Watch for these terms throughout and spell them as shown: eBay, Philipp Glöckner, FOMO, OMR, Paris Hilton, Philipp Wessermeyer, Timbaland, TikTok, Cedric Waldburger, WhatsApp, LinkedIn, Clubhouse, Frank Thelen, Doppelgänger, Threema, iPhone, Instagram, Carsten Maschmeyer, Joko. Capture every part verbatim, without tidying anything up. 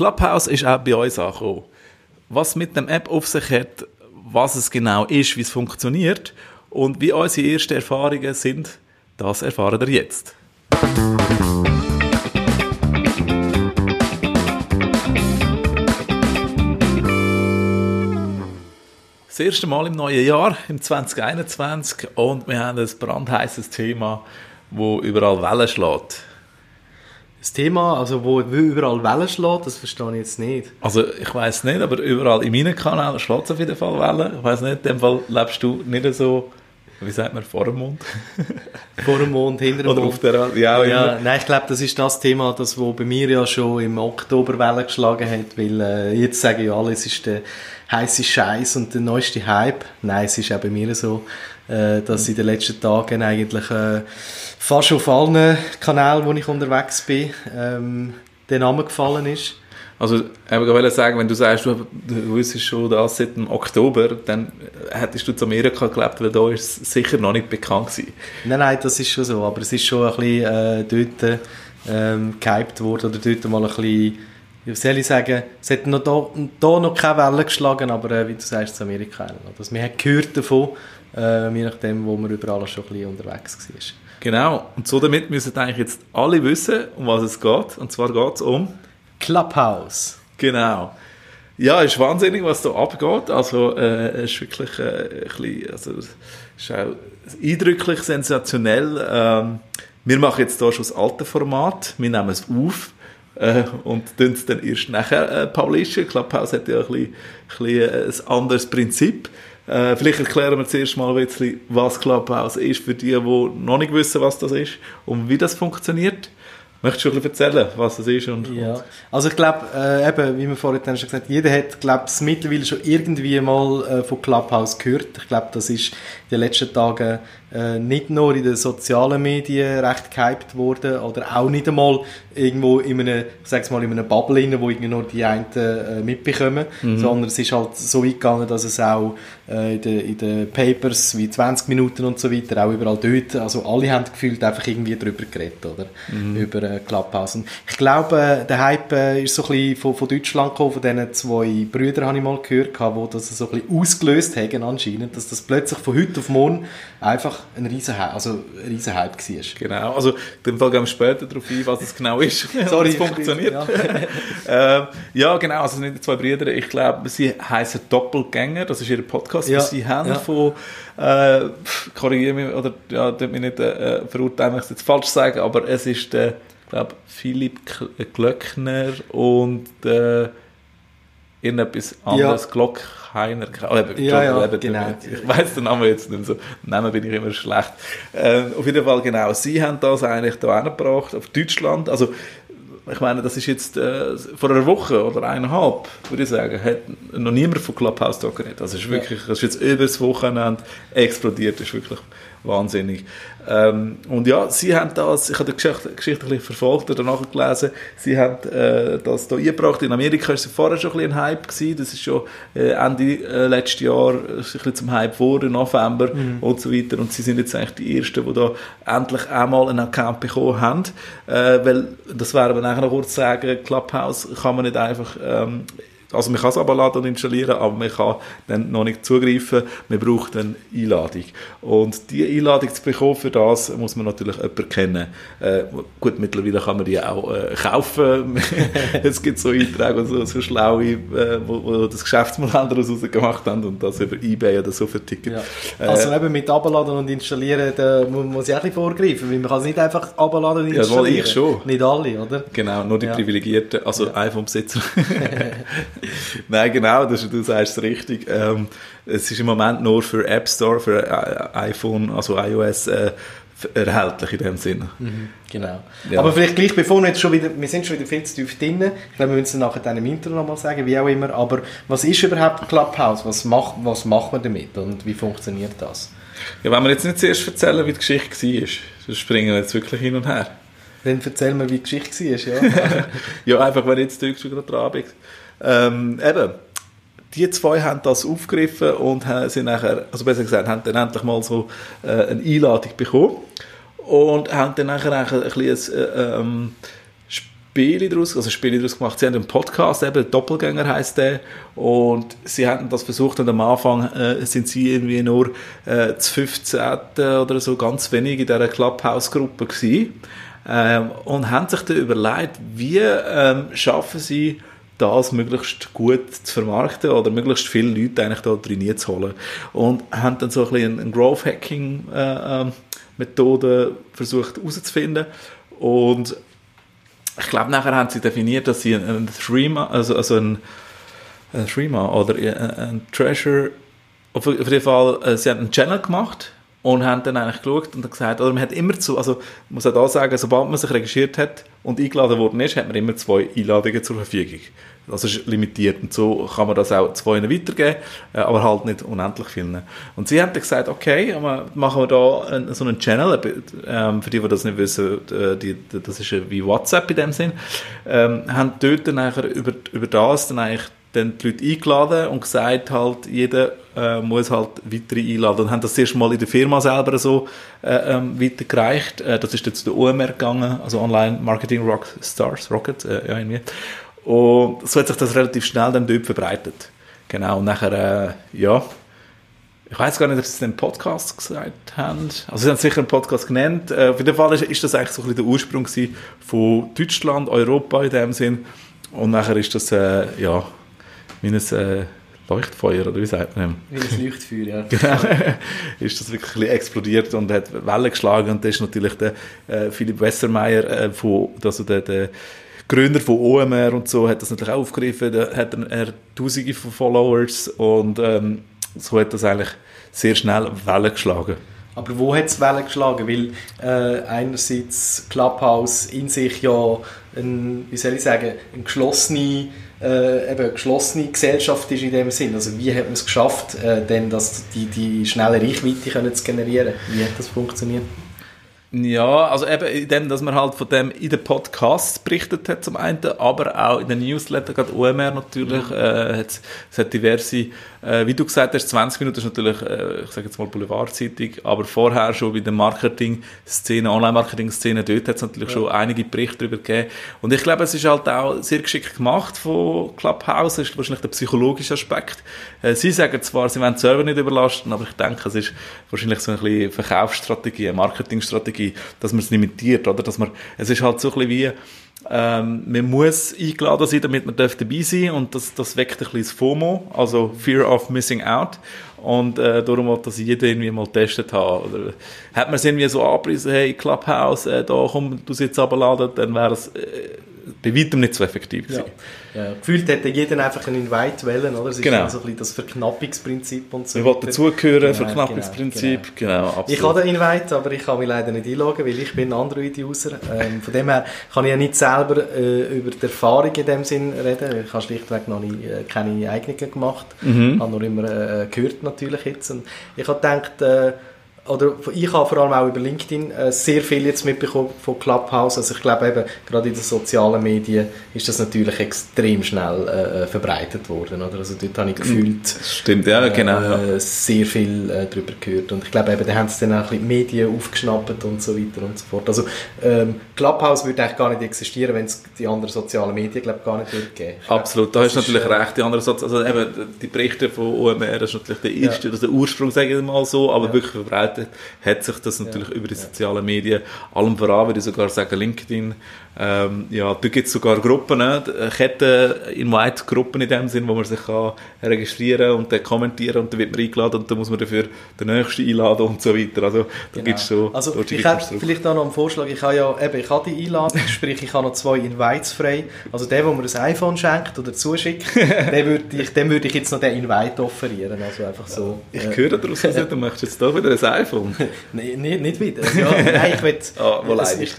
Clubhouse ist auch bei uns angekommen. Was mit dem App auf sich hat, was es genau ist, wie es funktioniert und wie unsere ersten Erfahrungen sind, das erfahren wir jetzt. Das erste Mal im neuen Jahr, im zwanzig einundzwanzig, und wir haben ein brandheißes Thema, das überall Wellen schlägt. Das Thema, also wo überall Wellen schlägt, das verstehe ich jetzt nicht. Also ich weiss nicht, aber überall in meinem Kanal schlägt es auf jeden Fall Wellen. Ich weiss nicht, in dem Fall lebst du nicht so, wie sagt man, vor dem Mond? Vor dem Mond, hinter dem Mond. Oder auf der Rand, ja, ja. Nein, ich glaube, das ist das Thema, das wo bei mir ja schon im Oktober Wellen geschlagen hat, weil äh, jetzt sagen ja alle, es ist der heiße Scheiß und der neueste Hype. Nein, es ist auch bei mir so, äh, dass in den letzten Tagen eigentlich äh, fast auf allen Kanälen, wo ich unterwegs bin, ähm, der Name gefallen ist. Also, ich wollte sagen, wenn du sagst, du, du wüsstest schon das seit dem Oktober, dann hättest du zu Amerika gelebt, weil da ist es sicher noch nicht bekannt gewesen. Nein, nein, das ist schon so, aber es ist schon ein bisschen äh, dort ähm, gehypt worden, oder dort mal ein bisschen, wie soll ich sagen, es hat noch da, da noch keine Welle geschlagen, aber äh, wie du sagst, zu Amerika. Also, man hat gehört davon, äh, je nachdem, wo man überall schon ein bisschen unterwegs war. Genau, und so damit müssen eigentlich jetzt alle wissen, um was es geht, und zwar geht es um Clubhouse. Genau. Ja, ist wahnsinnig, was da abgeht. Also äh, ist wirklich äh, ein bisschen, also ist auch eindrücklich, sensationell. Ähm, wir machen jetzt hier schon das alte Format. Wir nehmen es auf äh, und tun es dann erst nachher äh, publishen. Clubhouse hat ja ein bisschen, ein bisschen ein anderes Prinzip. Äh, vielleicht erklären wir zuerst mal ein bisschen, was Clubhouse ist, für die, die noch nicht wissen, was das ist und wie das funktioniert. Möchtest du ein bisschen erzählen, was das ist? Und, ja. und also ich glaube, äh, eben, wie wir vorhin schon gesagt haben, jeder hat, glaube ich, mittlerweile schon irgendwie mal äh, von Clubhouse gehört. Ich glaube, das ist in den letzten Tagen äh, nicht nur in den sozialen Medien recht gehypt worden oder auch nicht einmal irgendwo in einem, ich sag's mal, in einem Bubble rein, wo irgendwie nur die einen äh, mitbekommen, mhm. sondern es ist halt so eingegangen, dass es auch äh, in den in de Papers wie zwanzig Minuten und so weiter, auch überall dort, also alle haben gefühlt einfach irgendwie drüber geredet, oder? Mhm. Über Clubhouse. Und ich glaube, der Hype ist so ein bisschen von, von Deutschland gekommen, von diesen zwei Brüdern habe ich mal gehört, die das so ein bisschen ausgelöst haben anscheinend, dass das plötzlich von heute auf morgen einfach ein riesen Hype, also ein riesen Hype war. Genau, also in dem Fall gehen wir später darauf ein, was es genau ist. Sorry, es funktioniert. Ja. ähm, ja, genau, also sind die zwei Brüder, ich glaube, sie heißen Doppelgänger, das ist ihr Podcast, ja. Was sie haben ja. von, äh, korrigiere mich, oder ja, darf mich nicht äh, verurteilen, wenn ich es jetzt falsch sage, aber es ist der, ich glaube, Philipp Glöckner und äh, irgendetwas anderes, ja. Glöckner. Äh, ja, ja, genau. Ich weiss den Namen jetzt nicht so. Namen bin ich immer schlecht. Äh, auf jeden Fall, genau. Sie haben das eigentlich hier angebracht, auf Deutschland. Also, ich meine, das ist jetzt äh, vor einer Woche oder eineinhalb, würde ich sagen, hat noch niemand von Clubhouse hier geredet. Also, es ist wirklich, es ist jetzt über das Wochenende explodiert, das ist wirklich wahnsinnig. Ähm, und ja, sie haben das, ich habe die Geschichte, Geschichte ein bisschen verfolgt oder nachgelesen, sie haben äh, das hier eingebracht. In Amerika war es vorher schon ein bisschen ein Hype gewesen. Das ist schon äh, Ende äh, letzten Jahr ein bisschen zum Hype geworden, November mhm. und so weiter. Und sie sind jetzt eigentlich die Ersten, die da endlich einmal einen Account bekommen haben. Äh, weil, das wäre aber nachher noch kurz sagen, Clubhouse kann man nicht einfach... Ähm, Also man kann es abladen und installieren, aber man kann dann noch nicht zugreifen. Man braucht eine Einladung. Und diese Einladung zu bekommen, für das muss man natürlich jemanden kennen. Äh, gut, mittlerweile kann man die auch äh, kaufen. Es gibt so Einträge, so, so schlaue, äh, wo, wo das Geschäftsmodell daraus gemacht haben und das über eBay oder so verticken. Ja. Also äh, eben mit abladen und installieren, da muss ich auch ein bisschen vorgreifen, weil man kann es nicht einfach abladen und installieren. Ja, wohl ich schon. Nicht alle, oder? Genau, nur die ja. Privilegierten, also ja. iPhone-Besitzer. Nein, genau, das, du sagst es richtig. Ähm, es ist im Moment nur für App Store, für äh, iPhone, also iOS, äh, erhältlich in dem Sinne. Mhm, genau. Ja. Aber vielleicht gleich, bevor wir jetzt schon wieder, wir sind schon wieder viel zu tief drin, ich glaube, wir müssen es nachher dann im Intro nochmal sagen, wie auch immer, aber was ist überhaupt Clubhouse? Was macht, was macht man damit und wie funktioniert das? Ja, wenn wir jetzt nicht zuerst erzählen, wie die Geschichte war, dann springen wir jetzt wirklich hin und her. Dann erzähl mir, wie die Geschichte war, ja. Ja, einfach, wenn jetzt du gerade dran bist. Ähm, eben, die zwei haben das aufgegriffen und sind nachher, also besser gesagt, haben dann endlich mal so äh, eine Einladung bekommen und haben dann nachher ein, ein, ein, ein, ein, ein Spiele daraus, also Spiele daraus gemacht. Sie haben einen Podcast, eben Doppelgänger heisst der, und sie haben das versucht, und am Anfang äh, sind sie irgendwie nur äh, zu fünfzehn oder so, ganz wenig in dieser Clubhouse-Gruppe gewesen, ähm, und haben sich dann überlegt, wie ähm, schaffen sie das möglichst gut zu vermarkten oder möglichst viele Leute eigentlich da drin zu holen, und haben dann so ein bisschen eine Growth-Hacking-Methode versucht herauszufinden, und ich glaube, nachher haben sie definiert, dass sie einen Threema, also, also einen, einen Threema oder einen Treasure, auf jeden Fall, sie haben einen Channel gemacht und haben dann eigentlich geschaut und gesagt, oder man hat immer zu, also ich muss auch da sagen, sobald man sich registriert hat und eingeladen worden ist, hat man immer zwei Einladungen zur Verfügung. Das ist limitiert, und so kann man das auch zwei weitergeben, aber halt nicht unendlich vielen. Und sie haben dann gesagt, okay, machen wir da so einen Channel, für die, die das nicht wissen, das ist wie WhatsApp in dem Sinn, haben dort dann nachher über, über das dann eigentlich dann die Leute eingeladen und gesagt, halt, jeder äh, muss halt weitere einladen. Und haben das erst mal in der Firma selber so äh, ähm, weitergereicht. Äh, das ist jetzt der O M R gegangen, also Online Marketing Rockstars, Rocket, äh, ja, irgendwie. Und so hat sich das relativ schnell dann dort verbreitet. Genau, und nachher, äh, ja, ich weiss gar nicht, ob sie den Podcast gesagt haben. Also sie haben sicher einen Podcast genannt. Äh, auf jeden Fall ist, ist das eigentlich so ein bisschen der Ursprung gewesen von Deutschland, Europa in dem Sinn. Und nachher ist das, äh, ja, wie ein äh, Leuchtfeuer, oder wie sagt man? Wie ein Leuchtfeuer, ja. Genau. Ist das wirklich explodiert und hat Wellen geschlagen. Und das ist natürlich der äh, Philipp Wessermeyer, äh, von, also der, der Gründer von O M R und so, hat das natürlich auch aufgegriffen. Da hat er, er Tausende von Followers, und ähm, so hat das eigentlich sehr schnell Wellen geschlagen. Aber wo hat es Wellen geschlagen? Weil äh, einerseits Clubhouse in sich ja, ein, wie soll ich sagen, ein geschlossene Äh, eben geschlossene Gesellschaft ist in dem Sinn. Also wie hat man es geschafft, äh, denn dass die, die schnelle Reichweite können zu generieren? Wie hat das funktioniert? Ja, also eben in dem, dass man halt von dem in den Podcasts berichtet hat zum einen, aber auch in den Newsletter, gerade O M R natürlich, mhm. äh, hat, es hat diverse, äh, wie du gesagt hast, zwanzig Minuten ist natürlich, äh, ich sage jetzt mal Boulevardzeitung, aber vorher schon bei der Marketing-Szene, Online-Marketing-Szene, dort hat es natürlich ja. schon einige Berichte darüber gegeben, und ich glaube, es ist halt auch sehr geschickt gemacht von Clubhouse, das ist wahrscheinlich der psychologische Aspekt. Äh, sie sagen zwar, sie wollen die Server nicht überlasten, aber ich denke, es ist wahrscheinlich so ein bisschen Verkaufsstrategie, eine Marketingstrategie, dass man es limitiert, oder? Dass man, es ist halt so ein bisschen wie, ähm, man muss eingeladen sein, damit man dabei sein darf, und das, das weckt ein bisschen das FOMO, also Fear of Missing Out, und äh, darum will das jeder irgendwie mal getestet haben. Oder hat man es irgendwie so angepriesen, hey, Clubhouse, äh, da komm, du sitzt runterladen, dann wäre es äh, bei weitem nicht so effektiv gewesen. Ja. Ja. Gefühlt hätte jeder einfach einen Invite wollen, oder? Es genau. ist so ein bisschen das Verknappungsprinzip und so. Wir wollten dazugehören, genau, Verknappungsprinzip, genau, genau. genau Ich habe den Invite, aber ich kann mich leider nicht einloggen, weil ich bin Android-User. Ähm, von dem her kann ich ja nicht selber äh, über die Erfahrung in dem Sinn reden. Ich habe schlichtweg noch nie, äh, keine eigenen gemacht. Mhm. Habe nur immer äh, gehört natürlich jetzt. Und ich habe gedacht, äh, oder ich habe vor allem auch über LinkedIn sehr viel jetzt mitbekommen von Clubhouse. Also ich glaube eben, gerade in den sozialen Medien ist das natürlich extrem schnell äh, verbreitet worden, oder? Also dort habe ich gefühlt Stimmt, ja, genau, äh, ja. sehr viel äh, darüber gehört. Und ich glaube eben, da haben sie dann auch ein bisschen die Medien aufgeschnappt und so weiter und so fort. Also ähm, Clubhouse würde eigentlich gar nicht existieren, wenn es die anderen sozialen Medien, glaube ich, gar nicht würde geben. Absolut, da hast du natürlich äh, recht. Die anderen Sozi- also eben die Berichte von O M R, das ist natürlich der, erste, ja. also der Ursprung, sage ich mal so, aber ja. wirklich verbreitet hat sich das natürlich ja, über die ja. sozialen Medien, allem voran würde ich sogar sagen LinkedIn, ähm, ja, da gibt es sogar Gruppen, Ketten, Invite-Gruppen in dem Sinn, wo man sich kann registrieren und dann kommentieren und dann wird man eingeladen und dann muss man dafür den Nächsten einladen und so weiter, also da genau. gibt es schon also ich habe vielleicht auch noch einen Vorschlag, ich habe ja eben, ich habe die Einladung, sprich ich habe noch zwei Invites frei, also der, der mir ein iPhone schenkt oder zuschickt, dem würde ich, dem würde ich jetzt noch den Invite offerieren, also einfach so. Ich äh, höre daraus, dass du möchtest jetzt doch wieder ein iPhone Nein, nicht, nicht wieder. Also, ja, nein, ich will, oh, wo also, ich,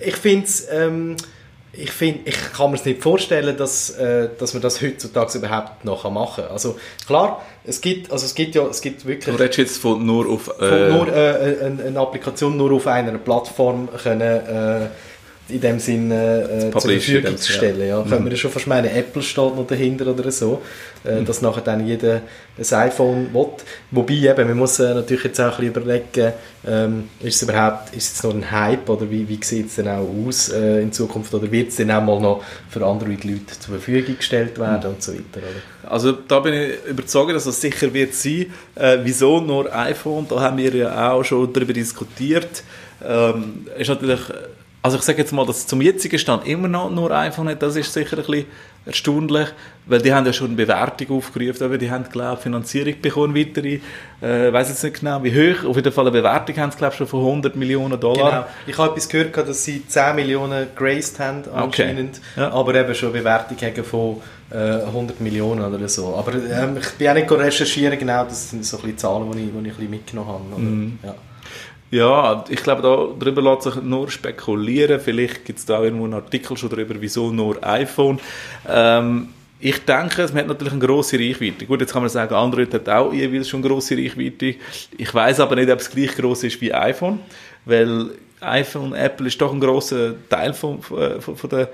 ich finde ähm, ich, find, ich kann mir es nicht vorstellen, dass, äh, dass man das heutzutage überhaupt noch machen kann. Also klar, es gibt, also es gibt ja, es gibt wirklich... Du redest jetzt von nur auf... Äh, von nur, äh, eine, eine Applikation nur auf einer Plattform können... Äh, in dem Sinne äh, zur Verfügung zu stellen. Ja. Ja, könnte mhm. man das schon fast meinen. Apple steht noch dahinter oder so, äh, mhm. dass nachher dann jeder ein iPhone will. Wobei, eben, man muss äh, natürlich jetzt auch ein bisschen überlegen, ähm, ist es überhaupt, ist es nur ein Hype oder wie, wie sieht es denn auch aus äh, in Zukunft oder wird es denn auch mal noch für Android-Leute zur Verfügung gestellt werden mhm. und so weiter. Oder? Also da bin ich überzeugt, dass das sicher wird sein. Äh, wieso nur iPhone? Da haben wir ja auch schon darüber diskutiert. Ähm, ist natürlich... Also ich sage jetzt mal, dass zum jetzigen Stand immer noch nur iPhone hat, das ist sicher ein bisschen erstaunlich, weil die haben ja schon eine Bewertung aufgerufen, aber die haben, glaube ich, Finanzierung bekommen, weitere, äh, weiß jetzt nicht genau, wie hoch, auf jeden Fall eine Bewertung haben sie, glaube ich, schon von hundert Millionen Dollar. Genau, ich habe etwas gehört, dass sie zehn Millionen geraced haben anscheinend, okay. ja. aber eben schon eine Bewertung haben von hundert Millionen oder so, aber ähm, ich bin auch nicht recherchieren, genau, das sind so ein bisschen Zahlen, die ich, die ich ein bisschen mitgenommen habe, oder? Mm. Ja. Ja, ich glaube, da darüber lässt sich nur spekulieren. Vielleicht gibt es da auch irgendwo einen Artikel schon darüber, wieso nur iPhone. Ähm, ich denke, es hat natürlich eine grosse Reichweite. Gut, jetzt kann man sagen, Android hat auch jeweils schon eine grosse Reichweite. Ich weiss aber nicht, ob es gleich gross ist wie iPhone, weil iPhone, Apple ist doch ein grosser Teil von, von, von der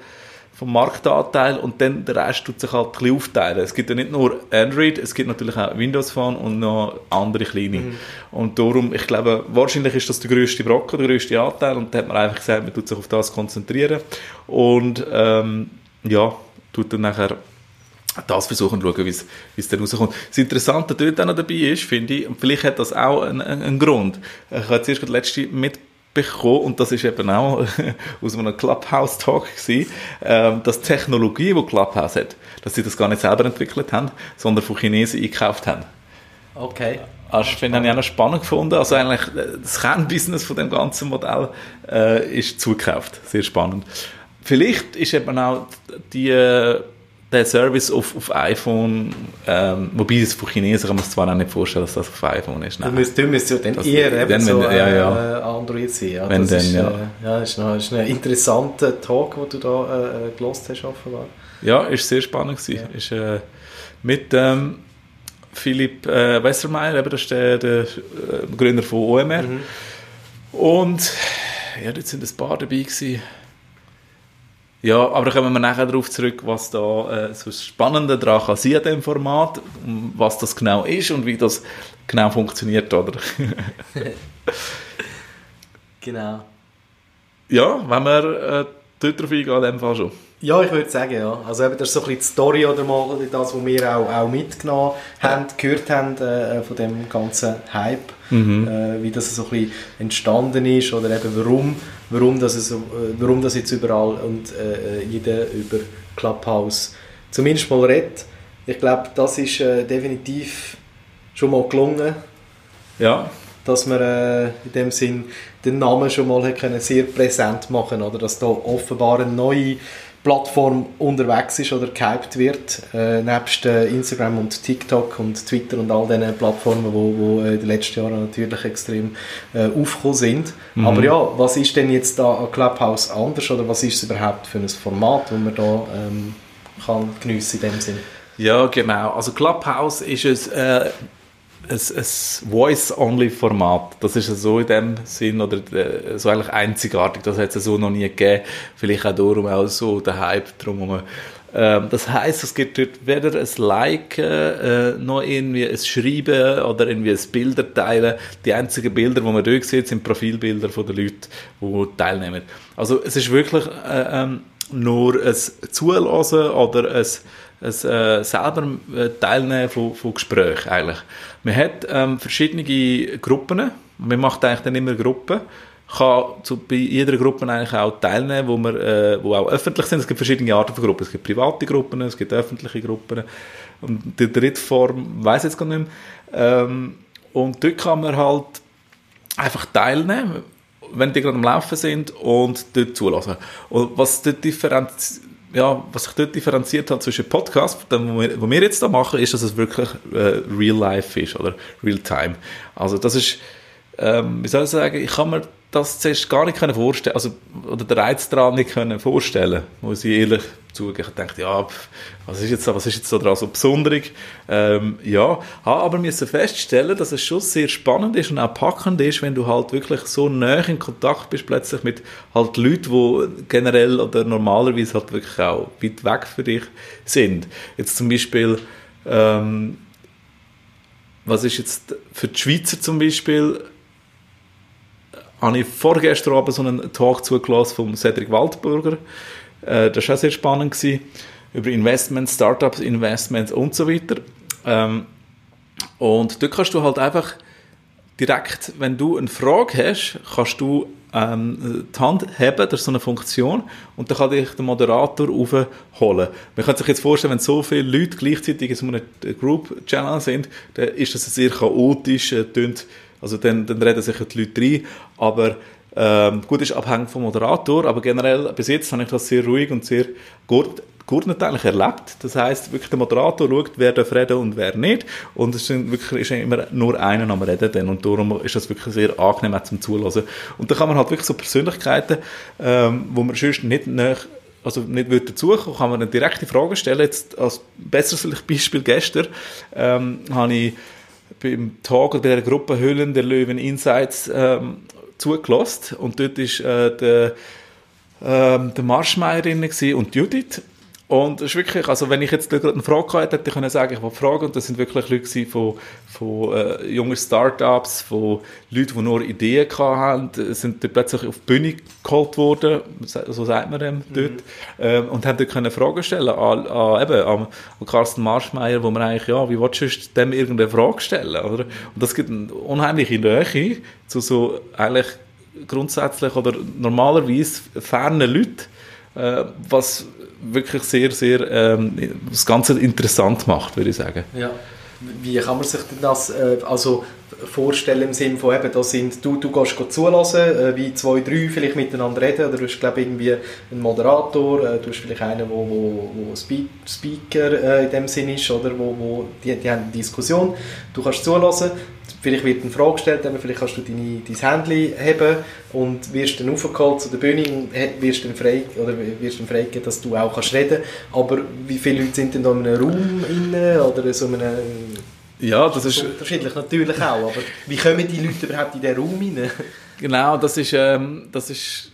vom Marktanteil und dann der Rest tut sich halt ein bisschen aufteilen. Es gibt ja nicht nur Android, es gibt natürlich auch Windows Phone und noch andere kleine. Mhm. Und darum, ich glaube, wahrscheinlich ist das der grösste Brocken, der grösste Anteil und da hat man einfach gesagt, man tut sich auf das konzentrieren und ähm, ja, tut dann nachher das versuchen zu schauen, wie es dann rauskommt. Das Interessante dort auch noch dabei ist, finde ich, und vielleicht hat das auch einen, einen Grund. Ich habe zuerst den letzten mit bekommen, und das ist eben auch aus einem Clubhouse-Talk gewesen, ähm, dass die Technologie, die Clubhouse hat, dass sie das gar nicht selber entwickelt haben, sondern von Chinesen eingekauft haben. Okay. Das finde ich auch noch spannend gefunden. Also eigentlich das Kernbusiness von dem ganzen Modell äh, ist zugekauft. Sehr spannend. Vielleicht ist eben auch die, äh, der Service auf, auf iPhone, ähm, wobei es von Chinesen kann man es zwar auch nicht vorstellen, dass das auf iPhone ist. Nein. Du müsstest ja dann das eher eben dann, so ja, ja. Äh, Android sein. Ja, wenn das dann, ist, ja. Äh, ja, ist, noch, ist ein interessanter Talk, den du da äh, gelost hast, offenbar. Ja, ist sehr spannend gewesen. Ja. Ist, äh, mit ähm, Philipp äh, Wessermeyer, das ist der, der äh, Gründer von O M R. Mhm. Und ja, dort sind ein paar dabei gewesen. Ja, aber da kommen wir nachher darauf zurück, was da äh, so das Spannende daran kann sein an diesem Format, was das genau ist und wie das genau funktioniert, oder? Genau. Ja, wenn wir äh, dort drauf eingehen, in dem Fall schon. Ja, ich würde sagen, ja. Also eben, das ist so ein bisschen die Story oder mal das, was wir auch, auch mitgenommen haben, gehört haben äh, von dem ganzen Hype, mhm. äh, wie das so ein bisschen entstanden ist oder eben warum, warum, das, es, warum das jetzt überall und äh, jeder über Clubhouse zumindest mal redet. Ich glaube, das ist äh, definitiv schon mal gelungen. Ja. Dass man äh, in dem Sinn den Namen schon mal können, sehr präsent machen oder dass da offenbar eine neue Plattform unterwegs ist oder gehypt wird, äh, nebst äh, Instagram und TikTok und Twitter und all diesen Plattformen, die wo, wo in den letzten Jahren natürlich extrem äh, aufgekommen sind. Mhm. Aber ja, was ist denn jetzt da an Clubhouse anders oder was ist es überhaupt für ein Format, das man da ähm, kann geniessen in dem Sinn? Ja, genau. Also Clubhouse ist es äh ein, ein Voice-Only-Format. Das ist so in dem Sinn, oder so eigentlich einzigartig. Das hat es so noch nie gegeben. Vielleicht auch darum auch so der Hype drumherum. Ähm, das heisst, es gibt dort weder ein Liken, äh, noch irgendwie ein Schreiben oder irgendwie ein Bilder teilen. Die einzigen Bilder, die man dort sieht, sind Profilbilder von den Leuten, die teilnehmen. Also es ist wirklich äh, ähm, nur ein Zuhören oder ein Es, äh, selber äh, teilnehmen von, von Gesprächen eigentlich. Man hat ähm, verschiedene Gruppen, man macht eigentlich dann immer Gruppen, kann zu, bei jeder Gruppe eigentlich auch teilnehmen, wo, man, äh, wo auch öffentlich sind. Es gibt verschiedene Arten von Gruppen, es gibt private Gruppen, es gibt öffentliche Gruppen und die dritte Form, weiss ich jetzt gar nicht mehr. Ähm, und dort kann man halt einfach teilnehmen, wenn die gerade am Laufen sind und dort zulassen. Und was dort differenziert Ja, was sich dort differenziert hat zwischen Podcasts, dem, was wir jetzt da machen, ist, dass es wirklich äh, real life ist, oder real time. Also das ist, ähm, wie soll ich sagen, ich kann mir das zuerst gar nicht vorstellen, also, oder den Reiz daran nicht vorstellen, muss ich ehrlich zugegeben, ich dachte, ja, pf, was ist jetzt da, was ist jetzt da dran so besonderig? Ähm, ja, habe aber müssen feststellen, dass es schon sehr spannend ist und auch packend ist, wenn du halt wirklich so nah in Kontakt bist plötzlich mit halt Leuten, die generell oder normalerweise halt wirklich auch weit weg für dich sind. Jetzt zum Beispiel, ähm, was ist jetzt für die Schweizer zum Beispiel, habe ich vorgestern Abend so einen Talk zugelassen von Cedric Waldburger. Äh, das war auch sehr spannend gewesen, über Investments, Startups, Investments und so weiter. Ähm, und dort kannst du halt einfach direkt, wenn du eine Frage hast, kannst du ähm, die Hand heben, das ist so eine Funktion, und dann kann dich der Moderator aufholen. Man kann sich jetzt vorstellen, wenn so viele Leute gleichzeitig in so einem Group-Channel sind, dann ist das sehr chaotisch, äh, tönt Also dann, dann reden sich die Leute rein, aber ähm, gut ist abhängig vom Moderator, aber generell bis jetzt habe ich das sehr ruhig und sehr geordnet eigentlich erlebt. Das heisst, wirklich der Moderator schaut, wer darf reden und wer nicht, und es sind wirklich, ist immer nur einer am Reden dann, und darum ist das wirklich sehr angenehm auch zum Zuhören. Und da kann man halt wirklich so Persönlichkeiten, ähm, wo man sonst nicht näher, also nicht würde dazukommen, kann man eine direkte Frage stellen. Jetzt als besseres vielleicht Beispiel gestern ähm, habe ich beim Tag oder bei der Gruppe Höhlen der Löwen Insights ähm, zugelassen. Und dort war äh, der, ähm, der Maschmeyer drin und Judith. Und es ist wirklich, also wenn ich jetzt gerade eine Frage hatte, hätte ich können sagen, ich wollte fragen. Und das sind wirklich Leute von, von äh, jungen Startups, von Leuten, die nur Ideen hatten, sind dort plötzlich auf die Bühne geholt worden, so sagt man dem dort, mhm. ähm, und haben dort können Fragen stellen an, an, eben, an Carsten Maschmeyer, wo man eigentlich, ja, wie willst du dem irgendeine Frage stellen, oder? Und das gibt eine unheimliche Nähe zu so eigentlich grundsätzlich oder normalerweise fernen Leuten, äh, was wirklich sehr, sehr ähm, das Ganze interessant macht, würde ich sagen. Ja. Wie kann man sich denn das äh, also vorstellen im Sinne von, eben, da sind, du, du gehst zulassen, äh, wie zwei, drei vielleicht miteinander reden, oder du hast, glaube ich, irgendwie einen Moderator, äh, du hast vielleicht einen, der wo, wo, wo Spe- Speaker äh, in dem Sinn ist, oder wo, wo, die, die haben eine Diskussion, du kannst zulassen, vielleicht wird eine Frage gestellt, aber vielleicht kannst du deine, dein Handy heben und wirst dann aufgeholt zu der Bühne und wirst dann frei, oder wirst dann frei, dass du auch kannst reden. Aber wie viele Leute sind denn da in einem Raum inne oder so in einem? Ja, das ist unterschiedlich natürlich auch. Aber wie kommen die Leute überhaupt in diesen Raum rein? Genau, das ist ähm, das ist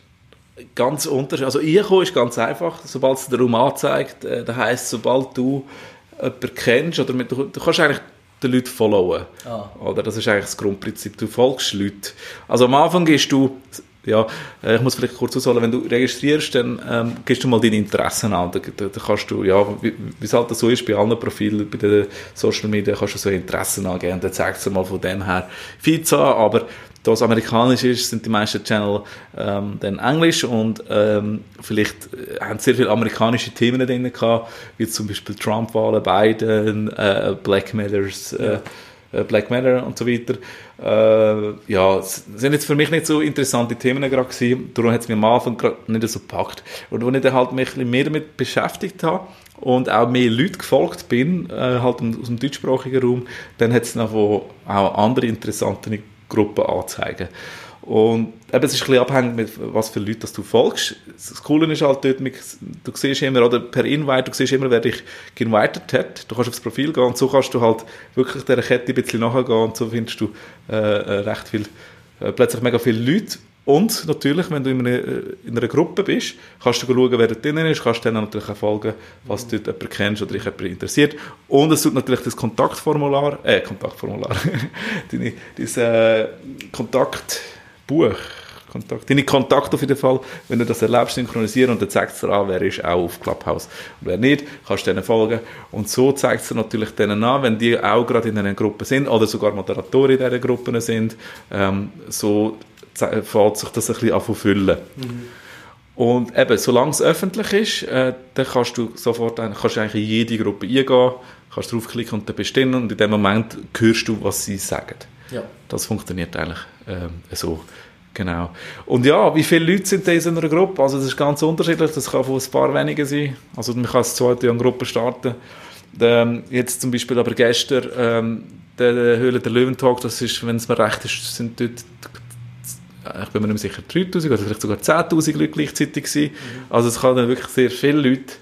ganz unterschiedlich. Also reinkommen ist ganz einfach, sobald es den Raum anzeigt. Das heisst, sobald du jemanden kennst oder mit, du kannst eigentlich den Leuten followen. Ah. Oder das ist eigentlich das Grundprinzip. Du folgst Leuten. Also am Anfang gehst du, ja, ich muss vielleicht kurz ausholen, wenn du registrierst, dann ähm, gehst du mal deine Interessen an. Dann da, da kannst du, ja, wie es halt so ist bei allen Profilen, bei den Social Media, kannst du so Interessen angeben. Und dann zeigst du mal von dem her viel zu an. Aber da es amerikanisch ist, sind die meisten Channel ähm, dann Englisch und ähm, vielleicht haben sehr viele amerikanische Themen drin gehabt, wie zum Beispiel Trump-Wahlen, Biden, äh, Black Matters, äh, äh, Black Matter und so weiter. Äh, ja, es sind jetzt für mich nicht so interessante Themen gerade gewesen, darum hat es mich am Anfang gerade nicht so gepackt. Und als ich dann halt mich ein bisschen mehr damit beschäftigt habe und auch mehr Leute gefolgt bin, äh, halt aus dem deutschsprachigen Raum, dann hat es noch wo auch andere interessante Gruppen anzeigen. Und eben, es ist ein bisschen abhängig, mit was für Leute das du folgst. Das Coole ist halt dort, du siehst immer, oder per Invite, du siehst immer, wer dich geinvited hat. Du kannst aufs Profil gehen und so kannst du halt wirklich dieser Kette ein bisschen nachgehen und so findest du äh, recht viel, äh, plötzlich mega viele Leute. Und natürlich, wenn du in einer, in einer Gruppe bist, kannst du schauen, wer da drin ist, kannst dann natürlich auch folgen, was du dort jemanden kennst oder dich jemanden interessiert. Und es tut natürlich das Kontaktformular, äh, Kontaktformular, deine, dieses äh, Kontaktbuch, Kontakt, deine Kontakte auf jeden Fall, wenn du das erlebst, synchronisieren und dann zeigt es dir an, wer ist auch auf Clubhouse und wer nicht, kannst du denen folgen. Und so zeigt es dir natürlich denen an, wenn die auch gerade in einer Gruppe sind oder sogar Moderatoren in dieser Gruppen sind, ähm, so fällt sich das ein bisschen an zu füllen. Mhm. Und eben, solange es öffentlich ist, äh, dann kannst du sofort kannst du eigentlich in jede Gruppe eingehen, kannst draufklicken und dann bist du drin und in dem Moment hörst du, was sie sagen. Ja. Das funktioniert eigentlich ähm, so. Genau. Und ja, wie viele Leute sind in so einer Gruppe? Also das ist ganz unterschiedlich, das kann von ein paar wenigen sein. Also man kann das zweite Jahr in Gruppen starten. Ähm, jetzt zum Beispiel aber gestern ähm, der Höhle der Löwen-Talk, das ist, wenn es mir recht ist, sind dort, ich bin mir nicht sicher, dreitausend oder vielleicht sogar zehntausend Leute gleichzeitig gewesen. Mhm. Also es kann dann wirklich sehr viele Leute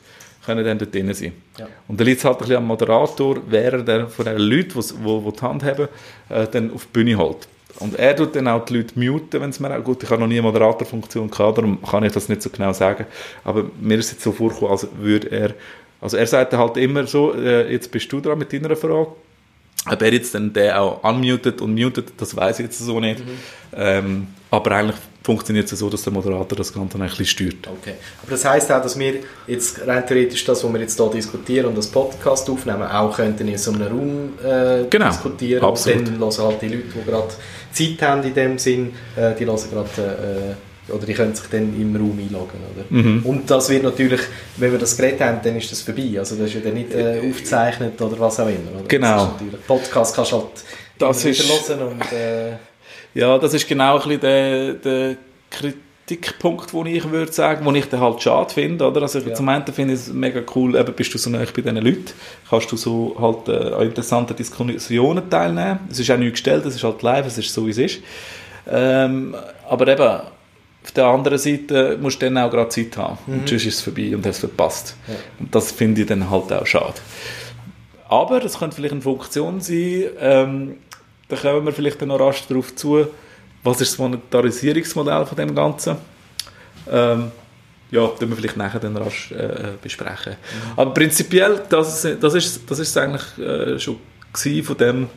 können dann dort drin sein. Ja. Und dann liegt es halt ein bisschen am Moderator, wer der von den Leuten, die, die die Hand haben, äh, dann auf die Bühne holt. Und er tut dann auch die Leute muten, wenn es mir auch gut. Ich habe noch nie eine Moderatorfunktion gehabt, darum kann ich das nicht so genau sagen. Aber mir ist jetzt so vorgekommen, als würde er, also er sagt halt immer so, äh, jetzt bist du dran mit deiner Frage. Ob er jetzt dann den auch unmutet und mutet, das weiß ich jetzt so nicht. Mhm. Ähm, aber eigentlich funktioniert es so, dass der Moderator das Ganze ein bisschen steuert. Okay. Aber das heisst auch, dass wir jetzt rein theoretisch das, was wir jetzt hier diskutieren und das Podcast aufnehmen, auch könnten in so einem Raum äh, genau. diskutieren. Genau, absolut. Und dann hören halt die Leute, die gerade Zeit haben in dem Sinn, äh, die hören gerade... Äh, oder die können sich dann im Raum einloggen, oder? Mhm. Und das wird natürlich, wenn wir das Gerät haben, dann ist das vorbei. Also das ist ja dann nicht äh, aufgezeichnet oder was auch immer, oder? Genau. Podcast kannst du halt das wieder ist, hören und... Äh, ja, das ist genau ein bisschen der, der Kritikpunkt, den ich würde sagen, den ich dann halt schade finde, oder? Also ich ja. zum einen finde ich es mega cool, eben bist du so nah bei diesen Leuten, kannst du so halt äh, an interessanten Diskussionen teilnehmen. Es ist auch nicht gestellt, es ist halt live, es ist so, wie es ist. Ähm, aber eben... Auf der anderen Seite musst du dann auch gerade Zeit haben. Mhm. Und sonst ist es vorbei und hast verpasst. Ja. Und das finde ich dann halt auch schade. Aber es könnte vielleicht eine Funktion sein, ähm, da kommen wir vielleicht dann noch rasch darauf zu, was ist das Monetarisierungsmodell von dem Ganzen? Ähm, ja, das können wir vielleicht nachher dann rasch äh, besprechen. Mhm. Aber prinzipiell, das, das ist das ist eigentlich äh, schon gewesen von dem,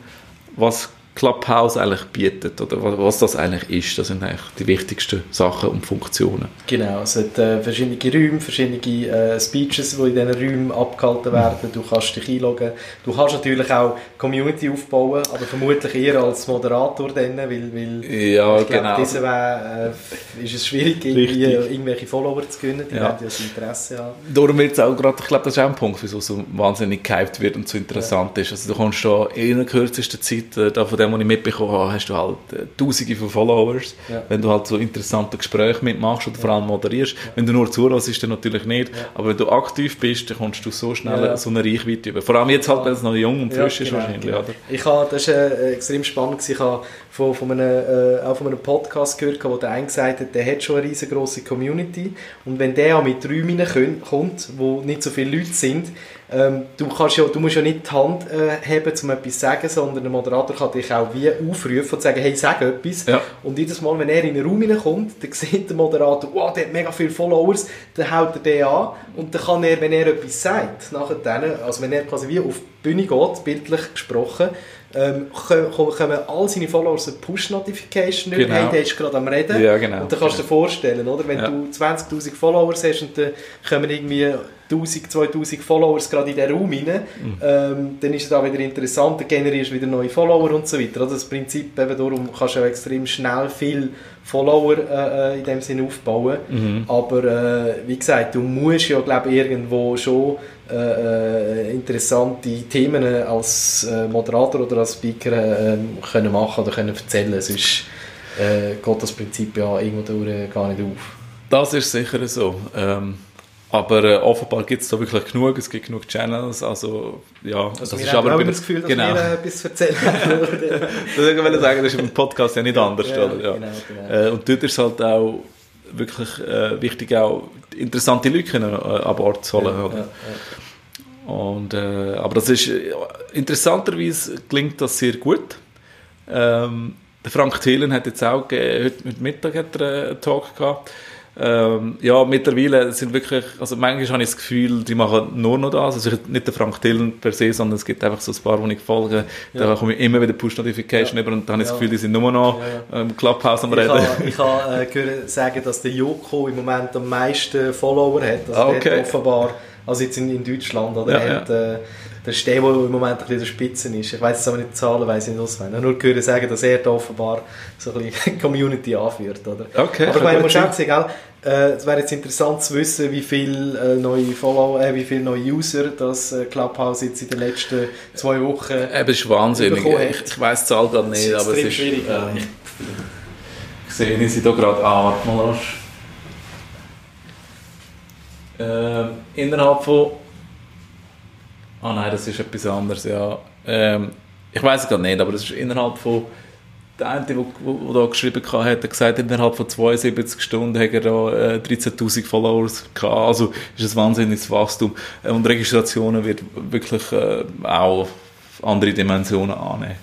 was Clubhouse eigentlich bietet oder was das eigentlich ist. Das sind eigentlich die wichtigsten Sachen und Funktionen. Genau, es hat äh, verschiedene Räume, verschiedene äh, Speeches, die in diesen Räumen abgehalten werden. Du kannst dich einloggen. Du kannst natürlich auch Community aufbauen, aber vermutlich eher als Moderator dann, weil, weil ja, ich glaube, genau. diesem äh, ist es schwierig, irgendwelche Follower zu gewinnen. Die ja. werden ja das Interesse haben. Darum wird es auch gerade, ich glaube, das ist auch ein Punkt, wieso es so wahnsinnig gehypt wird und so interessant ja. ist. Also du kannst da in der kürzesten Zeit äh, davon dem, was ich mitbekommen habe, hast du halt äh, Tausende von Followers, ja. wenn du halt so interessante Gespräche mitmachst und ja. vor allem moderierst. Ja. Wenn du nur zuhörst, ist das natürlich nicht. Ja. Aber wenn du aktiv bist, dann kommst du so schnell ja. so eine Reichweite über. Vor allem jetzt halt, wenn es noch jung und frisch ja, genau, ist wahrscheinlich. Genau. Oder? Ich habe, das war äh, extrem spannend. Ich habe von, von einem, äh, auch von einem Podcast gehört, wo der einen gesagt hat, der hat schon eine riesengroße Community. Und wenn der auch mit Räumen kommt, wo nicht so viele Leute sind, Ähm, du, kannst ja, du musst ja nicht die Hand äh, heben, um etwas zu sagen, sondern der Moderator kann dich auch wie aufrufen und sagen, hey, sag etwas. Ja. Und jedes Mal, wenn er in den Raum hineinkommt, dann sieht der Moderator, wow, der hat mega viele Followers, dann haut er den an und dann kann er, wenn er etwas sagt, nachher dann, also wenn er quasi wie auf die Bühne geht, bildlich gesprochen, ähm, kommen all seine Followers eine Push-Notification über, genau. hey, der ist gerade am Reden. Ja, genau. Und dann kannst du dir vorstellen, oder? Wenn ja. du zwanzigtausend Followers hast und dann kommen irgendwie tausend, zweitausend Followers gerade in diesen Raum rein, mhm. ähm, dann ist es auch wieder interessant, dann generierst du wieder neue Follower und so weiter. Also das Prinzip, eben darum kannst du auch extrem schnell viel Follower äh, in dem Sinne aufbauen, mhm. aber äh, wie gesagt, du musst ja, glaube ich, irgendwo schon äh, interessante Themen als äh, Moderator oder als Speaker äh, können machen oder können erzählen, sonst äh, geht das Prinzip ja irgendwo durch gar nicht auf. Das ist sicher so. Ähm Aber äh, offenbar gibt es da wirklich genug, es gibt genug Channels, also ja. Also das wir ist haben aber auch immer das Gefühl, dass genau. wir äh, etwas erzählen können. Ich will sagen, das ist im Podcast ja nicht anders. Ja, oder? Ja. Genau, genau. Äh, und dort ist es halt auch wirklich äh, wichtig, auch interessante Leute äh, an Bord zu holen. Ja, oder? Ja, ja. Und, äh, aber das ist, äh, interessanterweise klingt das sehr gut. Ähm, der Frank Thelen hat jetzt auch, äh, heute, heute Mittag hat er einen Talk gehabt. Ähm, ja, mittlerweile sind wirklich, also manchmal habe ich das Gefühl, die machen nur noch das, also ich, nicht der Frank Thelen per se, sondern es gibt einfach so ein paar, die ich folge, ja. da komme ich immer wieder Push-Notification ja. über und dann habe ich ja. das Gefühl, die sind nur noch ja. im Clubhouse am Reden. Ich kann äh, sagen, dass der Joko im Moment am meisten Follower hat, also okay. der hat offenbar, also jetzt in, in Deutschland, oder? Ja, er hat, äh, das ist der, der im Moment ein bisschen der Spitzen ist. Ich weiss jetzt aber nicht die Zahlen, weiss ich nicht auswendig. Ich nur gehört sagen, dass er da offenbar so ein bisschen Community anführt, oder? Okay. Aber ich meine, muss auch sagen, äh, es wäre jetzt interessant zu wissen, wie viele äh, neue Follower, äh, wie viele neue User das äh, Clubhouse jetzt in den letzten zwei Wochen bekommen hat. Eben, ist wahnsinnig. Ich, ich weiss die Zahl gerade nicht, aber es ist... schwierig. Äh, ich, ich sehe, ich sehe da gerade an. Warte mal rasch. Äh, innerhalb von... Ah oh nein, das ist etwas anderes, ja. Ähm, ich weiß es gerade nicht, aber das ist innerhalb von der eine, der da geschrieben hat, hat gesagt, innerhalb von zweiundsiebzig Stunden hat er da dreizehntausend Followers gehabt. Also ist ein wahnsinniges Wachstum. Und Registrationen wird wirklich auch andere Dimensionen annehmen.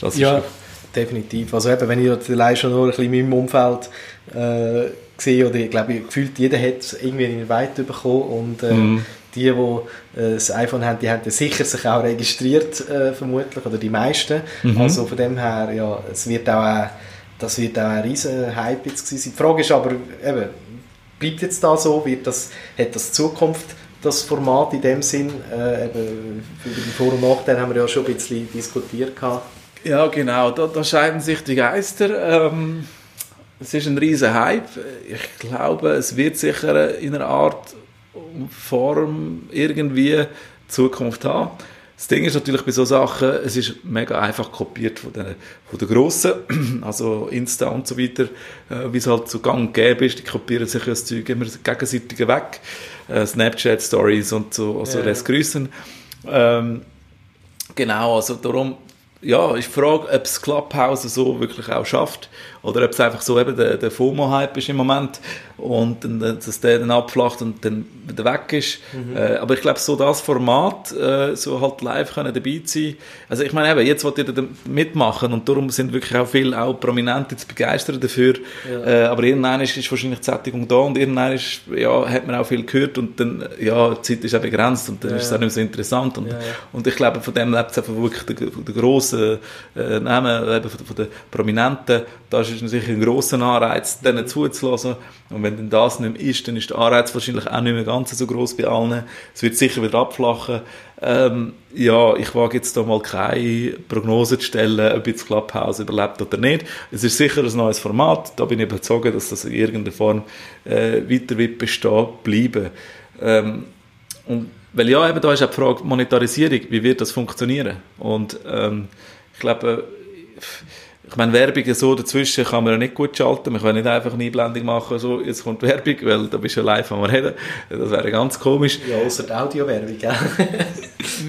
Das ja, ist definitiv. Also eben, wenn ich das allein schon nur ein bisschen in meinem Umfeld äh, sehe, oder ich glaube, gefühlt jeder hat es irgendwie in der Weite bekommen und äh, mm. die, die äh, das iPhone haben, die haben sicher sich auch registriert, äh, vermutlich, oder die meisten. Mhm. Also von dem her, ja, es wird auch ein, das wird auch ein riesen Hype jetzt gewesen sein. Die Frage ist aber, eben, bleibt jetzt da so, wird das, hat das Zukunft, das Format in dem Sinn? Äh, eben, über die Vor- und Nachteile haben wir ja schon ein bisschen diskutiert gehabt. Ja, genau, da, da scheiden sich die Geister. Ähm, es ist ein riesen Hype. Ich glaube, es wird sicher in einer Art Form irgendwie Zukunft haben. Das Ding ist natürlich bei so Sachen, es ist mega einfach kopiert von den, von den Grossen, also Insta und so weiter, wie es halt so gang und gäbe ist, die kopieren sich das Zeug immer gegenseitig weg, Snapchat-Stories und so, also ja. Das Grüßen. Ähm, genau, also darum, ja, ich frage, ob es Clubhouse so wirklich auch schafft oder ob es einfach so eben der, der FOMO-Hype ist im Moment und dann, dass der dann abflacht und dann wieder weg ist. Mhm. Äh, aber ich glaube, so das Format, äh, so halt live können dabei sein. Also ich meine eben, jetzt wollt ihr da mitmachen und darum sind wirklich auch viele auch Prominente zu begeistern dafür. Ja. Äh, aber irgendwann ist, ist wahrscheinlich die Sättigung da und irgendwann ist, ja, hat man auch viel gehört und dann, ja, die Zeit ist auch begrenzt und dann ja. ist es auch nicht so interessant. Und, ja, ja. und ich glaube, von dem lebt es einfach wirklich der, der grosse Äh, Namen eben von, von den Prominenten, da ist natürlich ein grosser Anreiz, denen zuzulassen. Und wenn dann das nicht mehr ist, dann ist der Anreiz wahrscheinlich auch nicht mehr ganz so gross bei allen. Es wird sicher wieder abflachen. Ähm, ja, ich wage jetzt da mal keine Prognose zu stellen, ob jetzt Clubhouse überlebt oder nicht. Es ist sicher ein neues Format, da bin ich überzeugt, dass das in irgendeiner Form äh, weiter wird bestehen bleiben. Ähm, und Weil ja, eben da ist auch die Frage Monetarisierung, wie wird das funktionieren? Und ähm, ich glaube, ich meine, Werbung so dazwischen kann man ja nicht gut schalten, man kann nicht einfach eine Einblendung machen, so, jetzt kommt Werbung, weil da bist du ja live am Reden, das wäre ganz komisch. Ja, außer die Audio-Werbung, ja.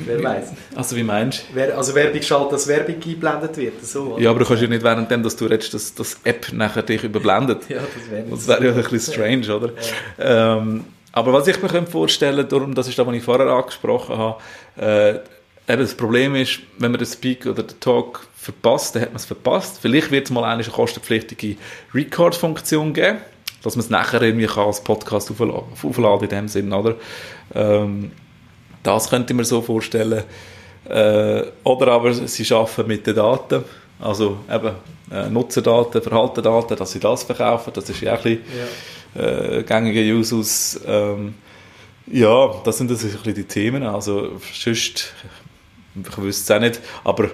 Wer weiss. Also wie meinst du? Also Werbung schaltet, dass Werbung eingeblendet wird, so? Oder? Ja, aber du kannst ja nicht während dem, dass du redest, dass das App nachher dich überblendet. Ja, das wäre Das wäre ja ein bisschen strange, oder? Ja. Ähm, Aber was ich mir vorstellen könnte, das ist das, was ich vorher angesprochen habe, äh, eben das Problem ist, wenn man den Speak oder den Talk verpasst, dann hat man es verpasst. Vielleicht wird es mal eine kostenpflichtige Record-Funktion geben, dass man es nachher irgendwie kann als Podcast aufladen, aufladen in dem Sinn, oder? Ähm, das könnte ich mir so vorstellen. Äh, oder aber sie arbeiten mit den Daten. Also eben äh, Nutzerdaten, Verhaltendaten, dass sie das verkaufen, das ist ja ein bisschen ja. äh, gängige Usus. Ähm, ja, das sind das ein bisschen die Themen. Also sonst, ich wüsste es auch nicht, aber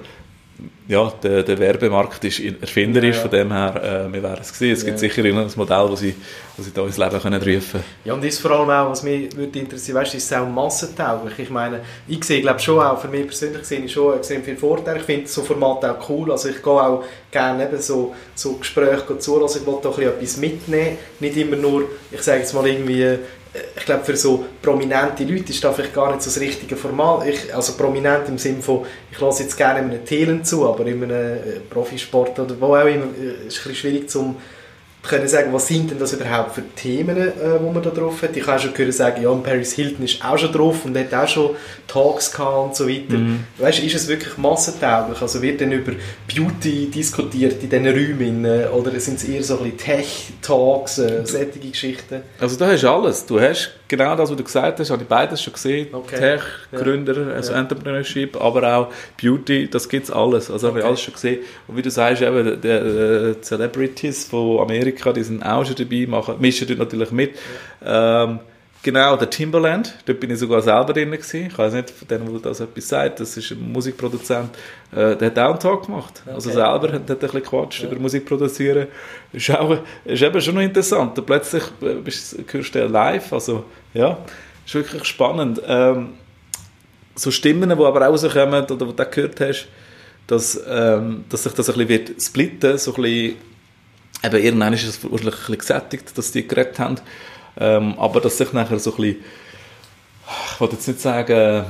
ja, der, der Werbemarkt ist erfinderisch, ja, ja. Von dem her, äh, wir werden es sehen. Es gibt ja. sicher ein Modell, das sie, wo sie da ins Leben können rufen. Ja, und das vor allem auch, was mich würde interessieren, weißt, ist es auch massentauglich. Ich meine, ich sehe, glaube schon auch, für mich persönlich sehe ich schon extrem viel Vorteile. Ich finde so Formate auch cool, also ich gehe auch gerne eben so, so Gespräche zuhören, also ich will da ein bisschen etwas mitnehmen, nicht immer nur, ich sage jetzt mal irgendwie, ich glaube, für so prominente Leute ist das vielleicht gar nicht so das richtige Format. Ich, also prominent im Sinne von, ich lasse jetzt gerne einem Thelen zu, aber in einem Profisport oder wo auch immer, ist es ein bisschen schwierig zu können sagen, was sind denn das überhaupt für Themen, äh, die man da drauf hat. Ich habe schon gehört, sagen, ja, Paris Hilton ist auch schon drauf und hat auch schon Talks gehabt und so weiter. Mhm. Weißt, ist es wirklich massentauglich? Also wird denn über Beauty diskutiert in diesen Räumen äh, oder sind es eher so ein bisschen Tech-Talks, äh, solche Geschichten? Also da hast du alles. Du hast genau das, was du gesagt hast, habe ich beides schon gesehen. Okay. Tech, Gründer, ja. also ja. Entrepreneurship, aber auch Beauty, das gibt es alles. Also okay. habe ich alles schon gesehen. Und wie du sagst, eben, die Celebrities von Amerika, die sind auch schon dabei, machen, mischen dort natürlich mit. Ja. Ähm, genau, der Timbaland, dort bin ich sogar selber drin gewesen. Ich weiß nicht, von denen, der das etwas sagt, das ist ein Musikproduzent, äh, der hat auch einen Talk gemacht. Okay. Also selber hat, hat ein bisschen Quatsch ja. über Musik produzieren. Ist, auch, ist eben schon noch interessant. Und plötzlich bist, hörst du live, also ja, ist wirklich spannend. Ähm, so Stimmen, die aber rauskommen oder die du gehört hast, dass, ähm, dass sich das ein bisschen wird splitten, so ein bisschen. Eben, irgendwann ist es wahrscheinlich ein bisschen gesättigt, dass die geredet haben. Ähm, aber dass sich nachher so ein bisschen, ich wollte jetzt nicht sagen,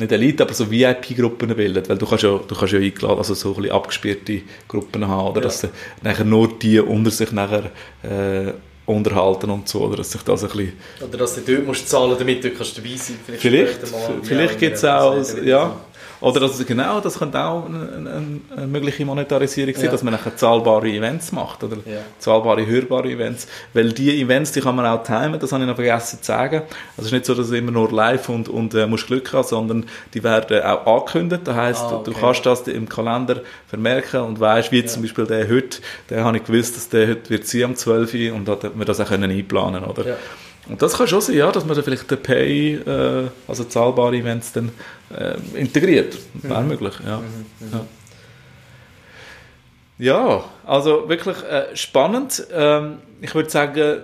nicht Elite, aber so V I P-Gruppen bilden, weil du kannst ja, du kannst ja eingeladen, also so ein bisschen abgesperrte Gruppen haben, oder, ja, dass nachher nur die unter sich nachher äh, unterhalten und so, oder dass sich das ein bisschen... Oder dass du dort musst zahlen, damit du kannst dabei sein kannst. Vielleicht, vielleicht, vielleicht gibt es auch, ja, ja. Oder dass, genau, das könnte auch eine, eine mögliche Monetarisierung sein, ja, dass man nachher zahlbare Events macht, oder ja, zahlbare, hörbare Events, weil diese Events, die kann man auch timen, das habe ich noch vergessen zu sagen. Also es ist nicht so, dass es immer nur live und, und äh, musst Glück haben, sondern die werden auch angekündigt, das heisst, ah, okay, du kannst das im Kalender vermerken und weißt, wie ja, zum Beispiel der heute, der habe ich gewusst, dass der heute wird sie am zwölf Uhr und da hat man das auch können einplanen, oder? Ja. Und das kann schon sein, ja, dass man da vielleicht den Pay, äh, also zahlbare Events dann äh, integriert. Wäre mhm. möglich, ja. Mhm. Mhm. Ja. Ja, also wirklich äh, spannend. Ähm, ich würde sagen,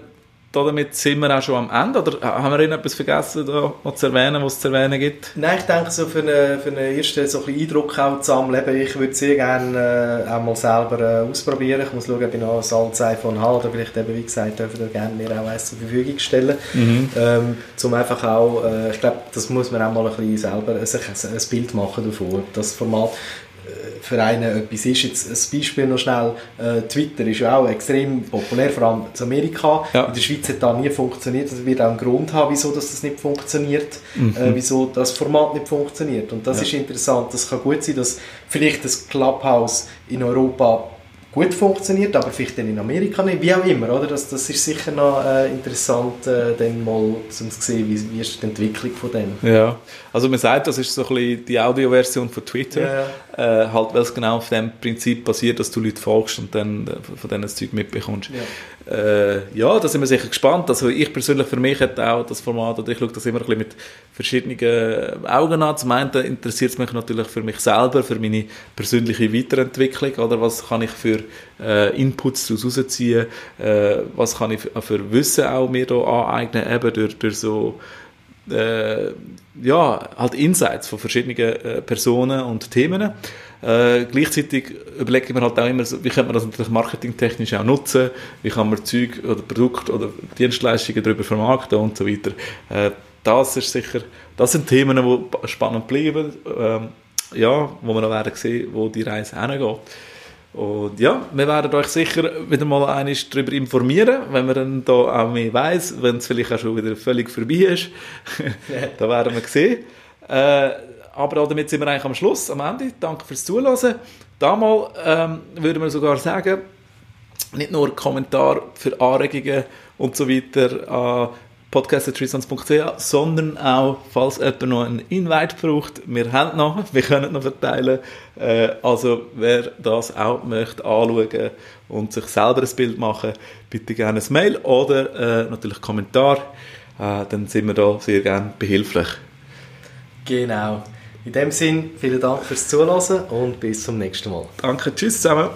damit sind wir auch schon am Ende. Oder haben wir irgendetwas vergessen, da noch zu erwähnen, was es zu erwähnen gibt? Nein, ich denke, so für einen, für einen ersten so ein bisschen Eindruck auch zu sammeln. Ich würde sehr gerne äh, auch mal selber äh, ausprobieren. Ich muss schauen, ob ich noch ein altes iPhone habe. Oder vielleicht eben, wie gesagt, dürfen wir gerne mir auch eins zur Verfügung stellen. Mhm. Ähm, um einfach auch, äh, ich glaube, das muss man auch mal ein bisschen selber äh, sich ein, ein Bild machen davon. Das Format für einen etwas ist. Jetzt ein Beispiel noch schnell. Äh, Twitter ist ja auch extrem populär, vor allem in Amerika. Ja. In der Schweiz hat das nie funktioniert. Das wird auch einen Grund haben, wieso das nicht funktioniert, mhm. äh, wieso das Format nicht funktioniert. Und das ja. ist interessant. Das kann gut sein, dass vielleicht das Clubhouse in Europa gut funktioniert, aber vielleicht dann in Amerika nicht, wie auch immer, oder? Das, das ist sicher noch äh, interessant, äh, dann mal um zu sehen, wie, wie ist die Entwicklung von dem. Ja, also man sagt, das ist so ein bisschen die Audioversion von Twitter, ja. äh, halt, weil es genau auf dem Prinzip basiert, dass du Leute folgst und dann äh, von denen das Zeug mitbekommst. Ja, äh, ja, da sind wir sicher gespannt. Also ich persönlich, für mich hat auch das Format, oder ich schaue das immer ein bisschen mit verschiedenen Augen an. Zum einen interessiert es mich natürlich für mich selber, für meine persönliche Weiterentwicklung, oder was kann ich für Äh, Inputs daraus rausziehen, äh, was kann ich f- für Wissen auch mir hier aneignen, eben durch, durch so äh, ja, halt Insights von verschiedenen äh, Personen und Themen. Äh, gleichzeitig überlege ich mir halt auch immer, wie könnte man das natürlich marketingtechnisch auch nutzen, wie kann man Zeug oder Produkte oder Dienstleistungen darüber vermarkten und so weiter. Äh, das ist sicher, das sind Themen, die spannend bleiben, äh, ja, wo wir noch werden sehen, wo die Reise hingeht. Und ja, wir werden euch sicher wieder mal einmal darüber informieren, wenn man dann da auch mehr weiss, wenn es vielleicht auch schon wieder völlig vorbei ist. Da werden wir sehen. Äh, aber damit sind wir eigentlich am Schluss, am Ende. Danke fürs Zuhören. Damals ähm, würde man sogar sagen, nicht nur Kommentare für Anregungen und so weiter an podcast punkt trisans punkt c h, sondern auch, falls jemand noch einen Invite braucht, wir haben noch, wir können noch verteilen. Äh, also wer das auch möchte, anschauen und sich selber ein Bild machen, bitte gerne ein Mail oder äh, natürlich Kommentar, äh, dann sind wir da sehr gerne behilflich. Genau. In dem Sinn, vielen Dank fürs Zuhören und bis zum nächsten Mal. Danke, tschüss zusammen.